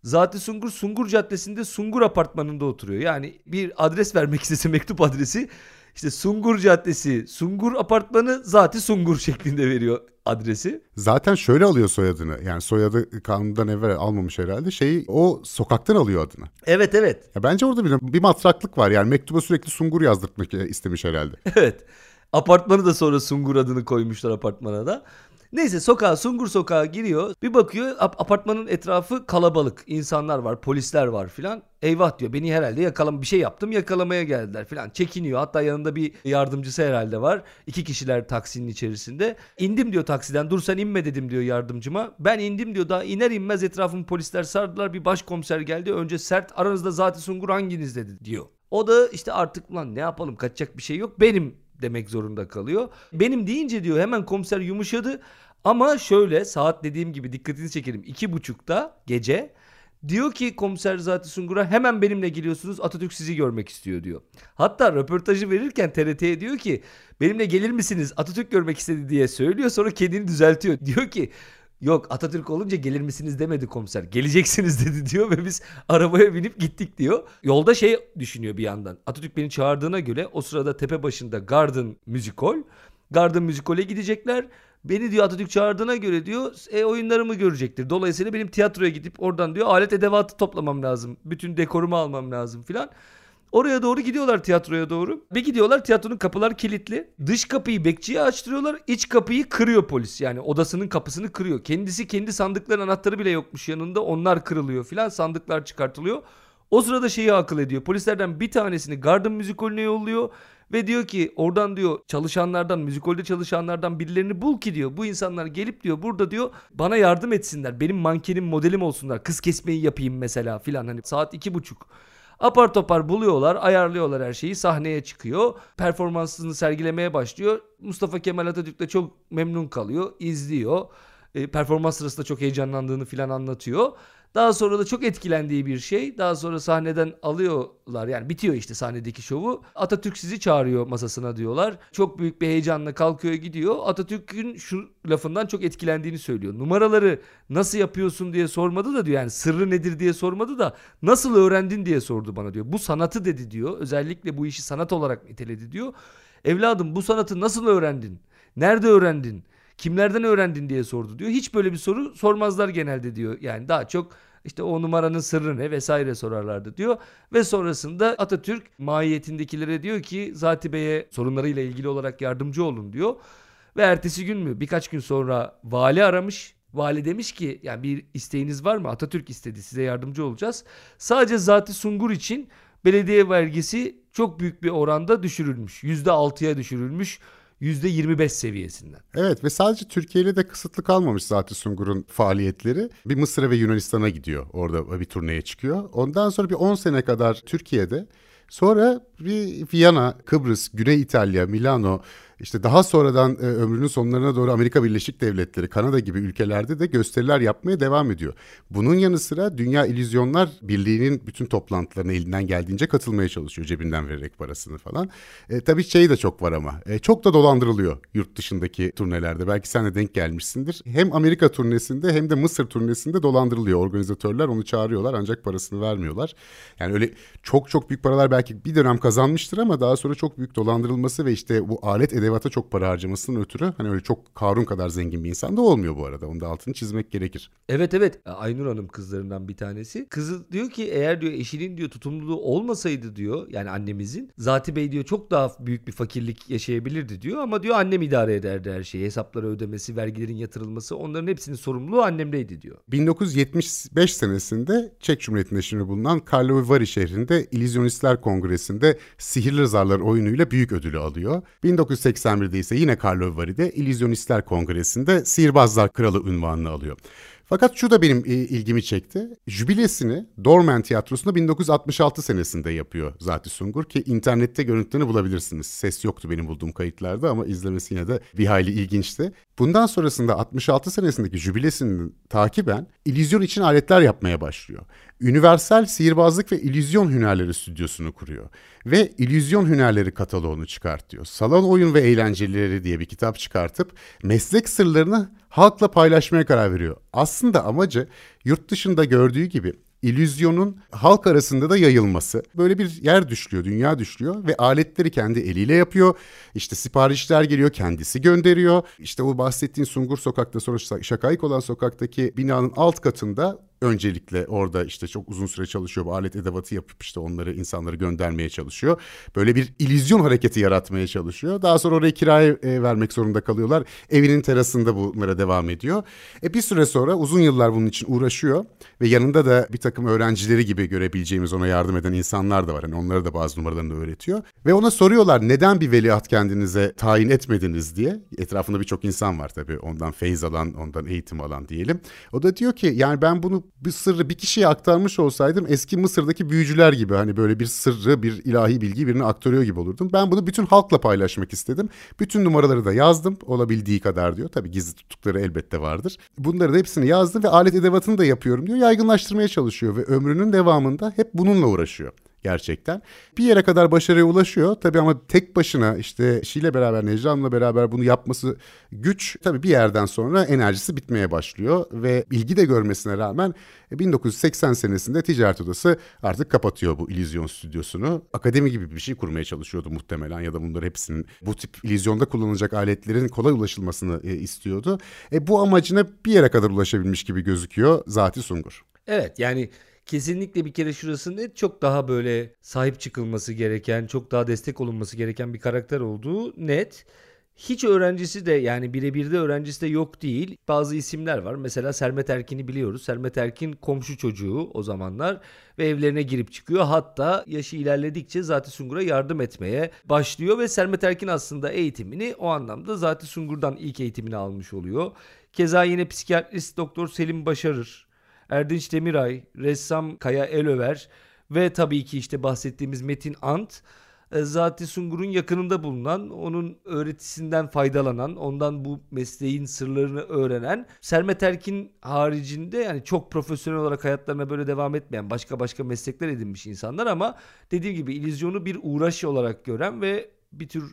Zati Sungur, Sungur Caddesi'nde Sungur Apartmanı'nda oturuyor. Yani bir adres vermek istese, mektup adresi, İşte Sungur Caddesi, Sungur Apartmanı, Zati Sungur şeklinde veriyor adresi. Zaten şöyle alıyor soyadını. Yani soyadı kanundan evvel almamış herhalde. O sokaktan alıyor adını. Evet, evet. Ya bence orada bir matraklık var. Yani mektuba sürekli Sungur yazdırtmak istemiş herhalde. Evet. Apartmanı da sonra Sungur adını koymuşlar apartmana da. Neyse, Sungur sokağa giriyor. Bir bakıyor apartmanın etrafı kalabalık. İnsanlar var, polisler var filan. Eyvah diyor, beni herhalde bir şey yaptım, yakalamaya geldiler filan. Çekiniyor. Hatta yanında bir yardımcısı herhalde var. 2 kişiler taksinin içerisinde. İndim diyor taksiden. Dur sen inme dedim diyor yardımcıma. Ben indim diyor. Daha iner inmez etrafımı polisler sardılar. Bir başkomiser geldi. Önce sert, aranızda Zati Sungur hanginiz dedi diyor. O da işte artık ulan ne yapalım, kaçacak bir şey yok, benim demek zorunda kalıyor. Benim deyince diyor hemen komiser yumuşadı. Ama şöyle, saat dediğim gibi dikkatinizi çekelim 2.30'da gece Diyor ki komiser Zati Sungur'a, hemen benimle geliyorsunuz, Atatürk sizi görmek istiyor diyor. Hatta röportajı verirken TRT'ye diyor ki benimle gelir misiniz, Atatürk görmek istedi diye söylüyor, sonra kendini düzeltiyor. Diyor ki yok, Atatürk olunca gelir misiniz demedi komiser, geleceksiniz dedi diyor ve biz arabaya binip gittik diyor. Yolda şey düşünüyor bir yandan, Atatürk beni çağırdığına göre o sırada tepe başında Garden Müzikol, Garden Müzikol'e gidecekler. Beni diyor Atatürk çağırdığına göre diyor oyunlarımı görecektir. Dolayısıyla benim tiyatroya gidip oradan diyor alet edevatı toplamam lazım. Bütün dekorumu almam lazım filan. Oraya doğru gidiyorlar, tiyatroya doğru. Ve gidiyorlar, tiyatronun kapılar kilitli. Dış kapıyı bekçiye açtırıyorlar. İç kapıyı kırıyor polis. Yani odasının kapısını kırıyor. Kendisi, kendi sandıkların anahtarı bile yokmuş yanında. Onlar kırılıyor filan. Sandıklar çıkartılıyor. O sırada şeyi akıl ediyor. Polislerden bir tanesini Garden Müzikolü'ne yolluyor. Ve diyor ki oradan diyor çalışanlardan, müzikolde çalışanlardan birilerini bul ki diyor bu insanlar gelip diyor burada diyor bana yardım etsinler. Benim mankenim, modelim olsunlar. Kız kesmeyi yapayım mesela filan, hani saat 2.30. Apar topar buluyorlar, ayarlıyorlar her şeyi, sahneye çıkıyor. Performansını sergilemeye başlıyor. Mustafa Kemal Atatürk de çok memnun kalıyor, izliyor. Performans sırasında çok heyecanlandığını filan anlatıyor. Daha sonra da çok etkilendiği bir şey. Daha sonra sahneden alıyorlar. Yani bitiyor işte sahnedeki şovu. Atatürk sizi çağırıyor masasına diyorlar. Çok büyük bir heyecanla kalkıyor gidiyor. Atatürk'ün şu lafından çok etkilendiğini söylüyor. Numaraları nasıl yapıyorsun diye sormadı da diyor. Yani sırrı nedir diye sormadı da nasıl öğrendin diye sordu bana diyor. Bu sanatı dedi diyor. Özellikle bu işi sanat olarak niteledi diyor. Evladım bu sanatı nasıl öğrendin? Nerede öğrendin? Kimlerden öğrendin diye sordu diyor. Hiç böyle bir soru sormazlar genelde diyor. Yani daha çok işte o numaranın sırrı ne vesaire sorarlardı diyor. Ve sonrasında Atatürk mahiyetindekilere diyor ki Zati Bey'e sorunlarıyla ilgili olarak yardımcı olun diyor. Ve ertesi gün mü birkaç gün sonra vali aramış. Vali demiş ki yani bir isteğiniz var mı? Atatürk istedi, size yardımcı olacağız. Sadece Zati Sungur için belediye vergisi çok büyük bir oranda düşürülmüş. %6'ya düşürülmüş. %25 seviyesinden. Evet ve sadece Türkiye ile de kısıtlı kalmamış Zati Sungur'un faaliyetleri. Bir Mısır'a ve Yunanistan'a gidiyor. Orada bir turneye çıkıyor. Ondan sonra bir 10 sene kadar Türkiye'de. Sonra bir Viyana, Kıbrıs, Güney İtalya, Milano, işte daha sonradan ömrünün sonlarına doğru Amerika Birleşik Devletleri, Kanada gibi ülkelerde de gösteriler yapmaya devam ediyor. Bunun yanı sıra Dünya İllüzyonlar Birliği'nin bütün toplantılarına elinden geldiğince katılmaya çalışıyor, cebinden vererek parasını falan. Tabii şey de çok var ama çok da dolandırılıyor yurt dışındaki turnelerde. Belki sen de denk gelmişsindir. Hem Amerika turnesinde hem de Mısır turnesinde dolandırılıyor. Organizatörler onu çağırıyorlar ancak parasını vermiyorlar. Yani öyle çok çok büyük paralar belki bir dönem kazanmıştır ama daha sonra çok büyük dolandırılması ve işte bu alet edevata çok para harcamasının ötürü hani öyle çok Karun kadar zengin bir insan da olmuyor bu arada. Onun da altını çizmek gerekir. Evet. Aynur Hanım kızlarından bir tanesi. Kızı diyor ki eğer diyor eşinin diyor tutumluluğu olmasaydı diyor, yani annemizin, Zati Bey diyor çok daha büyük bir fakirlik yaşayabilirdi diyor ama diyor annem idare ederdi her şeyi. Hesapları ödemesi, vergilerin yatırılması, onların hepsinin sorumluluğu annemdeydi diyor. 1975 senesinde Çek Cumhuriyeti'nde şimdi bulunan Karlovy Vary şehrinde İllüzyonistler Kongresi'nde Sihirli Zarlar oyunuyla büyük ödülü alıyor. 1981'de ise yine Karlovy Vary'de İllüzyonistler Kongresi'nde Sihirbazlar Kralı unvanını alıyor. Fakat şu da benim ilgimi çekti. Jübilesini Dormen Tiyatrosu'nda 1966 senesinde yapıyor Zati Sungur ki internette görüntülerini bulabilirsiniz. Ses yoktu benim bulduğum kayıtlarda ama izlemesi yine de bir hayli ilginçti. Bundan sonrasında 66 senesindeki jübilesini takiben illüzyon için aletler yapmaya başlıyor. Universal Sihirbazlık ve İllüzyon Hünerleri Stüdyosu'nu kuruyor. Ve İllüzyon Hünerleri kataloğunu çıkartıyor. Salon Oyun ve Eğlenceleri diye bir kitap çıkartıp meslek sırlarını halkla paylaşmaya karar veriyor. Aslında amacı yurt dışında gördüğü gibi illüzyonun halk arasında da yayılması. Böyle bir yer düşlüyor, dünya düşlüyor ve aletleri kendi eliyle yapıyor. İşte siparişler geliyor, kendisi gönderiyor. İşte o bahsettiğin Sungur Sokak'ta, sonra Şakayık olan sokaktaki binanın alt katında öncelikle orada işte çok uzun süre çalışıyor. Bu alet edevatı yapıp işte onları, insanları göndermeye çalışıyor. Böyle bir illüzyon hareketi yaratmaya çalışıyor. Daha sonra orayı kiraya vermek zorunda kalıyorlar. Evinin terasında bunlara devam ediyor. Bir süre sonra uzun yıllar bunun için uğraşıyor. Ve yanında da bir takım öğrencileri gibi görebileceğimiz ona yardım eden insanlar da var. Yani onlara da bazı numaralarını öğretiyor. Ve ona soruyorlar neden bir veliaht kendinize tayin etmediniz diye. Etrafında birçok insan var tabii. Ondan feyz alan, ondan eğitim alan diyelim. O da diyor ki yani ben bunu bir sırrı bir kişiye aktarmış olsaydım eski Mısır'daki büyücüler gibi hani böyle bir sırrı, bir ilahi bilgiyi birine aktarıyor gibi olurdum. Ben bunu bütün halkla paylaşmak istedim. Bütün numaraları da yazdım olabildiği kadar diyor. Tabii gizli tuttukları elbette vardır. Bunları da hepsini yazdım ve alet edevatını da yapıyorum diyor. Yaygınlaştırmaya çalışıyor ve ömrünün devamında hep bununla uğraşıyor. Gerçekten. Bir yere kadar başarıya ulaşıyor. Tabii ama tek başına işte Şile'yle beraber, Necla Hanım'la beraber bunu yapması güç. Tabii bir yerden sonra enerjisi bitmeye başlıyor ve ilgi de görmesine rağmen 1980 senesinde Ticaret Odası artık kapatıyor bu illüzyon stüdyosunu. Akademi gibi bir şey kurmaya çalışıyordu muhtemelen ya da bunların hepsinin bu tip illüzyonda kullanılacak aletlerin kolay ulaşılmasını istiyordu. Bu amacına bir yere kadar ulaşabilmiş gibi gözüküyor Zati Sungur. Evet yani... Kesinlikle bir kere şurası net, çok daha böyle sahip çıkılması gereken, çok daha destek olunması gereken bir karakter olduğu net. Hiç öğrencisi de yani birebir de öğrencisi de yok değil. Bazı isimler var. Mesela Sermet Erkin'i biliyoruz. Sermet Erkin komşu çocuğu o zamanlar ve evlerine girip çıkıyor. Hatta yaşı ilerledikçe Zati Sungur'a yardım etmeye başlıyor ve Sermet Erkin aslında eğitimini o anlamda Zati Sungur'dan ilk eğitimini almış oluyor. Keza yine psikiyatrist doktor Selim Başarır, Erdinç Demiray, ressam Kaya Elöver ve tabii ki işte bahsettiğimiz Metin And, Zati Sungur'un yakınında bulunan, onun öğretisinden faydalanan, ondan bu mesleğin sırlarını öğrenen, Sermet Erkin haricinde yani çok profesyonel olarak hayatlarına böyle devam etmeyen başka meslekler edinmiş insanlar ama dediğim gibi illüzyonu bir uğraş olarak gören ve bir tür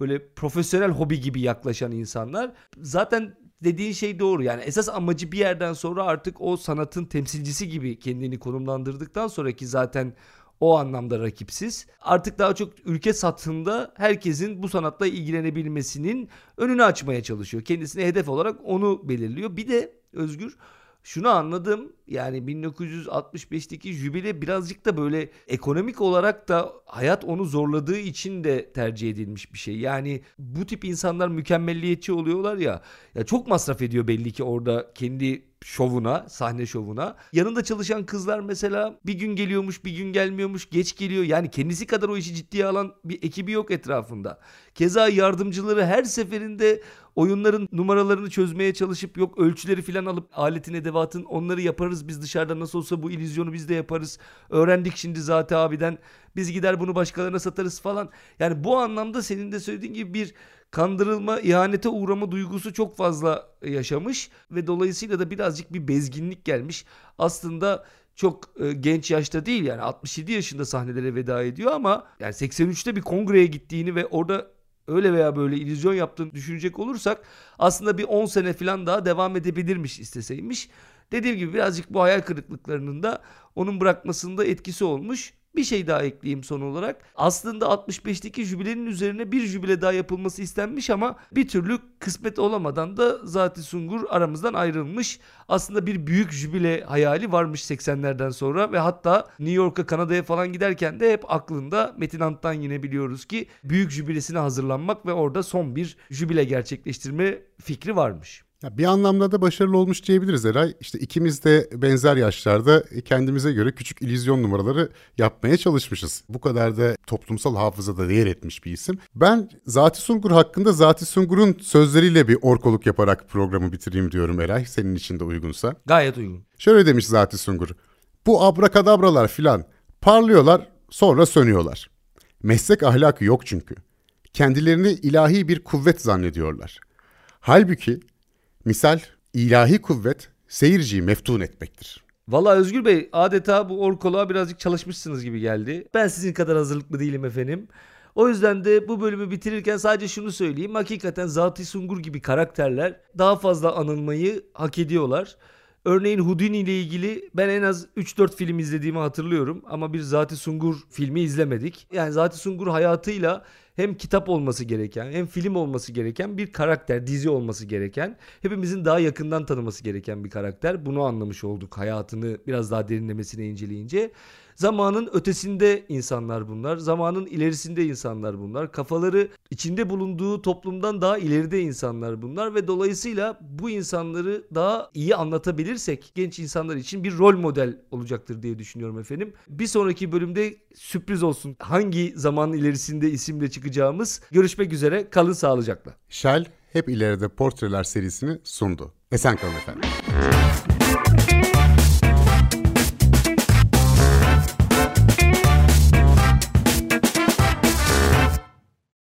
böyle profesyonel hobi gibi yaklaşan insanlar. Zaten dediğin şey doğru. Yani esas amacı bir yerden sonra artık o sanatın temsilcisi gibi kendini konumlandırdıktan sonraki zaten o anlamda rakipsiz. Artık daha çok ülke satında herkesin bu sanatla ilgilenebilmesinin önünü açmaya çalışıyor. Kendisine hedef olarak onu belirliyor. Bir de Özgür, şunu anladım yani 1965'teki jübile birazcık da böyle ekonomik olarak da hayat onu zorladığı için de tercih edilmiş bir şey. Yani bu tip insanlar mükemmelliyetçi oluyorlar ya çok masraf ediyor belli ki orada kendi şovuna, sahne şovuna. Yanında çalışan kızlar mesela bir gün geliyormuş, bir gün gelmiyormuş, geç geliyor. Yani kendisi kadar o işi ciddiye alan bir ekibi yok etrafında. Keza yardımcıları her seferinde oyunların numaralarını çözmeye çalışıp yok ölçüleri falan alıp aletin edevatın onları yaparız biz dışarıda nasıl olsa bu illüzyonu biz de yaparız. Öğrendik şimdi Zati abiden biz gider bunu başkalarına satarız falan. Yani bu anlamda senin de söylediğin gibi bir kandırılma, ihanete uğrama duygusu çok fazla yaşamış ve dolayısıyla da birazcık bir bezginlik gelmiş. Aslında çok genç yaşta değil yani 67 yaşında sahnelere veda ediyor ama yani 83'te bir kongreye gittiğini ve orada öyle veya böyle illüzyon yaptığını düşünecek olursak aslında bir 10 sene falan daha devam edebilirmiş isteseymiş. Dediğim gibi birazcık bu hayal kırıklıklarının da onun bırakmasında etkisi olmuş. Bir şey daha ekleyeyim son olarak. Aslında 65'teki jübilenin üzerine bir jübile daha yapılması istenmiş ama bir türlü kısmet olamadan da Zati Sungur aramızdan ayrılmış. Aslında bir büyük jübile hayali varmış 80'lerden sonra ve hatta New York'a, Kanada'ya falan giderken de hep aklında Metin Ant'tan yine biliyoruz ki büyük jübilesine hazırlanmak ve orada son bir jübile gerçekleştirme fikri varmış. Ya bir anlamda da başarılı olmuş diyebiliriz Eray. İşte ikimiz de benzer yaşlarda kendimize göre küçük illüzyon numaraları yapmaya çalışmışız. Bu kadar da toplumsal hafızada yer etmiş bir isim. Ben Zati Sungur hakkında Zati Sungur'un sözleriyle bir orkoluk yaparak programı bitireyim diyorum Eray. Senin için de uygunsa. Gayet uygun. Şöyle demiş Zati Sungur. Bu abrakadabralar filan parlıyorlar sonra sönüyorlar. Meslek ahlakı yok çünkü. Kendilerini ilahi bir kuvvet zannediyorlar. Halbuki... Misal, ilahi kuvvet seyirciyi meftun etmektir. Vallahi Özgür Bey, adeta bu orkoluğa birazcık çalışmışsınız gibi geldi. Ben sizin kadar hazırlıklı değilim efendim. O yüzden de bu bölümü bitirirken sadece şunu söyleyeyim. Hakikaten Zati Sungur gibi karakterler daha fazla anılmayı hak ediyorlar. Örneğin Houdini ile ilgili ben en az 3-4 film izlediğimi hatırlıyorum. Ama bir Zati Sungur filmi izlemedik. Yani Zati Sungur hayatıyla... Hem kitap olması gereken, hem film olması gereken bir karakter, dizi olması gereken, hepimizin daha yakından tanıması gereken bir karakter. Bunu anlamış olduk hayatını biraz daha derinlemesine inceleyince. Zamanın ötesinde insanlar bunlar, zamanın ilerisinde insanlar bunlar, kafaları içinde bulunduğu toplumdan daha ileride insanlar bunlar ve dolayısıyla bu insanları daha iyi anlatabilirsek genç insanlar için bir rol model olacaktır diye düşünüyorum efendim. Bir sonraki bölümde sürpriz olsun hangi zamanın ilerisinde isimle çıkacağımız. Görüşmek üzere, kalın sağlıcakla. Shell Hep İleride Portreler serisini sundu. Esen kalın efendim.